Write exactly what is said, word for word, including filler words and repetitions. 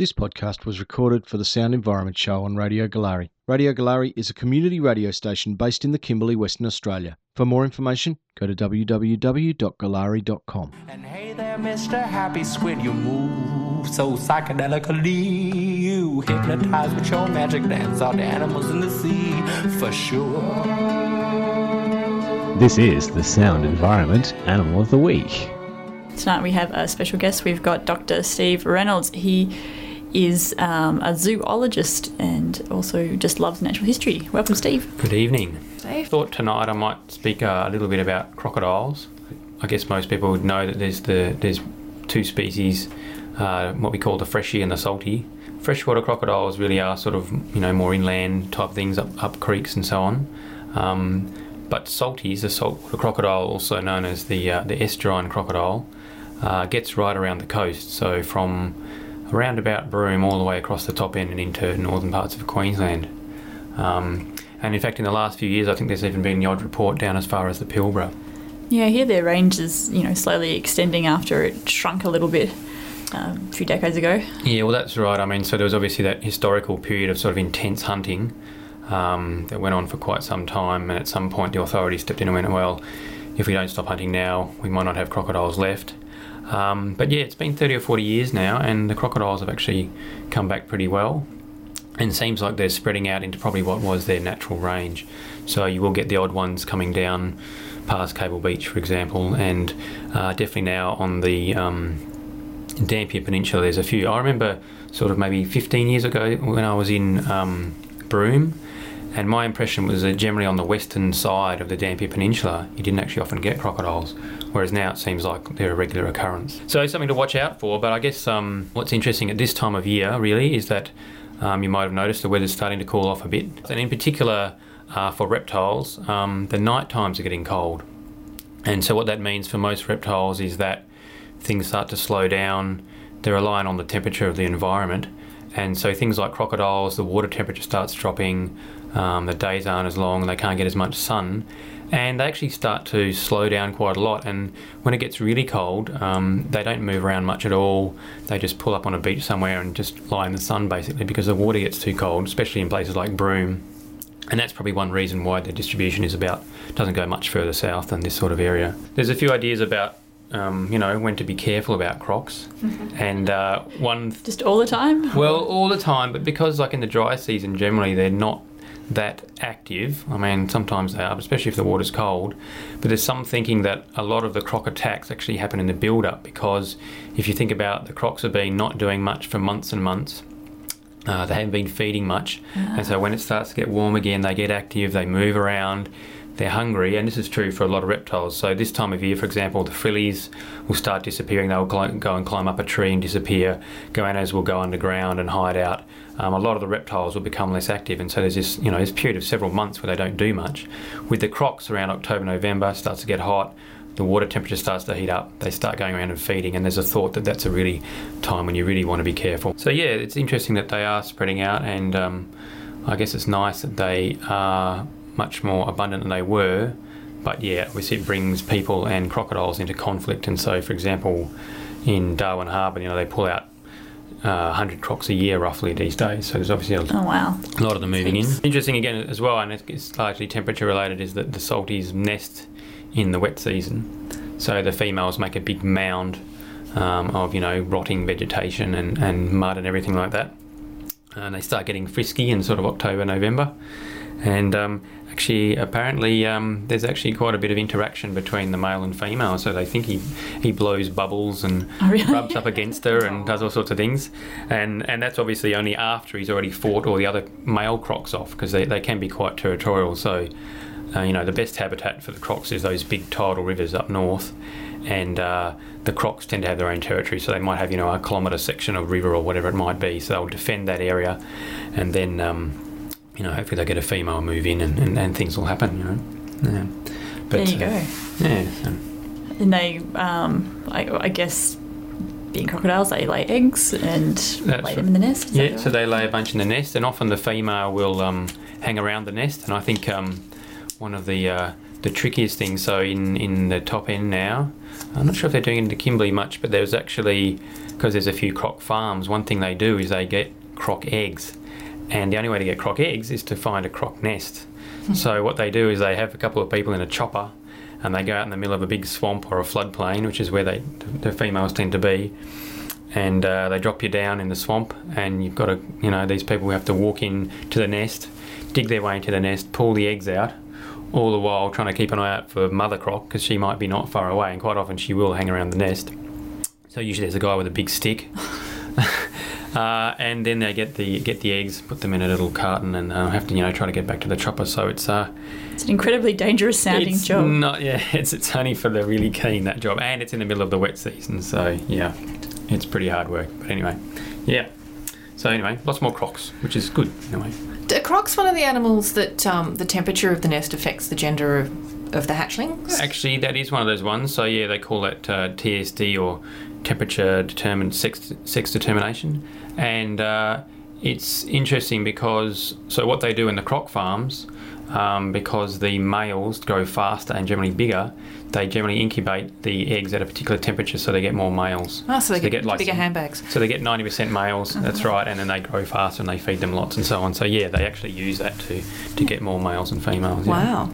This podcast was recorded for the Sound Environment Show on Radio Galari. Radio Galari is a community radio station based in the Kimberley, Western Australia. For more information, go to w w w dot galari dot com. And hey there, Mister Happy Squid, you move so psychedelically. You hypnotize with your magic dance all the animals in the sea, for sure. This is the Sound Environment Animal of the Week. Tonight we have a special guest. We've got Doctor Steve Reynolds. He is um, a zoologist and also just loves natural history. Welcome, Steve. Good evening. Steve. I thought tonight I might speak a little bit about crocodiles. I guess most people would know that there's the there's two species, uh, what we call the freshy and the salty. Freshwater crocodiles really are sort of, you know, more inland type things, up, up creeks and so on. Um, but salties, the saltwater crocodile, also known as the uh, the estuarine crocodile, uh, gets right around the coast. So from around about Broome all the way across the Top End and into northern parts of Queensland. Um, and in fact, in the last few years, I think there's even been the odd report down as far as the Pilbara. Yeah, here their range is, you know, slowly extending after it shrunk a little bit Uh, a few decades ago. Yeah, well, that's right. I mean, so there was obviously that historical period of sort of intense hunting um, that went on for quite some time, and at some point the authorities stepped in and went, well, if we don't stop hunting now, we might not have crocodiles left. Um, but yeah, it's been thirty or forty years now, and the crocodiles have actually come back pretty well, and seems like they're spreading out into probably what was their natural range. So you will get the odd ones coming down past Cable Beach, for example, and uh, definitely now on the um, Dampier Peninsula there's a few. I remember sort of maybe fifteen years ago when I was in um, Broome, and my impression was that generally on the western side of the Dampier Peninsula you didn't actually often get crocodiles, whereas now it seems like they're a regular occurrence. So something to watch out for, but I guess um, what's interesting at this time of year really is that um, you might have noticed the weather's starting to cool off a bit, and in particular uh, for reptiles um, the night times are getting cold, and so what that means for most reptiles is that things start to slow down. They're relying on the temperature of the environment, and so things like crocodiles, the water temperature starts dropping, um, the days aren't as long, they can't get as much sun, and they actually start to slow down quite a lot. And when it gets really cold, um, they don't move around much at all. They just pull up on a beach somewhere and just lie in the sun basically, because the water gets too cold, especially in places like Broome. And that's probably one reason why their distribution is about doesn't go much further south than this sort of area. There's a few ideas about Um, you know, when to be careful about crocs. And uh, one... Th- Just all the time? Well, all the time, but because like in the dry season generally they're not that active. I mean, sometimes they are, especially if the water's cold. But there's some thinking that a lot of the croc attacks actually happen in the build-up, because if you think about the crocs have been not doing much for months and months. Uh, they haven't been feeding much. Ah. And so when it starts to get warm again, they get active, they move around. They're hungry, and this is true for a lot of reptiles. So this time of year, for example, the frillies will start disappearing. They'll go and climb up a tree and disappear. Goannas will go underground and hide out. Um, a lot of the reptiles will become less active, and so there's this, you know, this period of several months where they don't do much. With the crocs, around October, November, starts to get hot. The water temperature starts to heat up. They start going around and feeding, and there's a thought that that's a really time when you really want to be careful. So yeah, it's interesting that they are spreading out, and um, I guess it's nice that they are much more abundant than they were, but yeah, obviously it brings people and crocodiles into conflict. And so, for example, in Darwin Harbour, you know, they pull out uh, one hundred crocs a year roughly these days, so there's obviously a, oh, wow. a lot of them moving Thanks. in. Interesting again as well, and it's largely temperature related, is that the salties nest in the wet season, so the females make a big mound um, of, you know, rotting vegetation and, and mud and everything like that, and they start getting frisky in sort of October, November. And um, actually, apparently, um, there's actually quite a bit of interaction between the male and female. So they think he, he blows bubbles and oh, really? rubs up against her and does all sorts of things. And and that's obviously only after he's already fought all the other male crocs off, because they, they can be quite territorial. So, uh, you know, the best habitat for the crocs is those big tidal rivers up north. And uh, the crocs tend to have their own territory, so they might have, you know, a kilometre section of river or whatever it might be. So they'll defend that area, and then... Um, you know, hopefully they get a female move in, and, and, and things will happen, you know. Yeah. But, there you uh, go. Yeah. So. And they, um, I, I guess, being crocodiles, they lay eggs and That's lay right. them in the nest. Is yeah, so right? they lay a bunch in the nest, and often the female will um, hang around the nest. And I think um, one of the uh, the trickiest things, so in, in the Top End now, I'm not sure if they're doing it in the Kimberley much, but there's actually because there's a few croc farms, one thing they do is they get croc eggs. And the only way to get croc eggs is to find a croc nest. So what they do is they have a couple of people in a chopper and they go out in the middle of a big swamp or a floodplain, which is where they, the females tend to be, and uh, they drop you down in the swamp, and you've got to, you know, these people have to walk in to the nest, dig their way into the nest, pull the eggs out, all the while trying to keep an eye out for mother croc, because she might be not far away, and quite often she will hang around the nest. So usually there's a guy with a big stick. Uh, and then they get the get the eggs, put them in a little carton, and uh, have to, you know, try to get back to the chopper. So it's uh, it's an incredibly dangerous sounding it's job. Not, yeah, it's it's only for the really keen, that job, and it's in the middle of the wet season, so yeah, it's pretty hard work. But anyway, yeah. So anyway, lots more crocs, which is good anyway. Are crocs one of the animals that um, the temperature of the nest affects the gender of, of the hatchlings? Actually, that is one of those ones. So yeah, they call that uh, T S D, or temperature determined sex sex determination. And uh, it's interesting because, so what they do in the croc farms, um, because the males grow faster and generally bigger, they generally incubate the eggs at a particular temperature, so they get more males. Oh, so they, so get, they get like bigger some, handbags. So they get ninety percent males, uh-huh. That's right, and then they grow faster and they feed them lots and so on. So yeah, they actually use that to, to get more males and females. Wow. Yeah.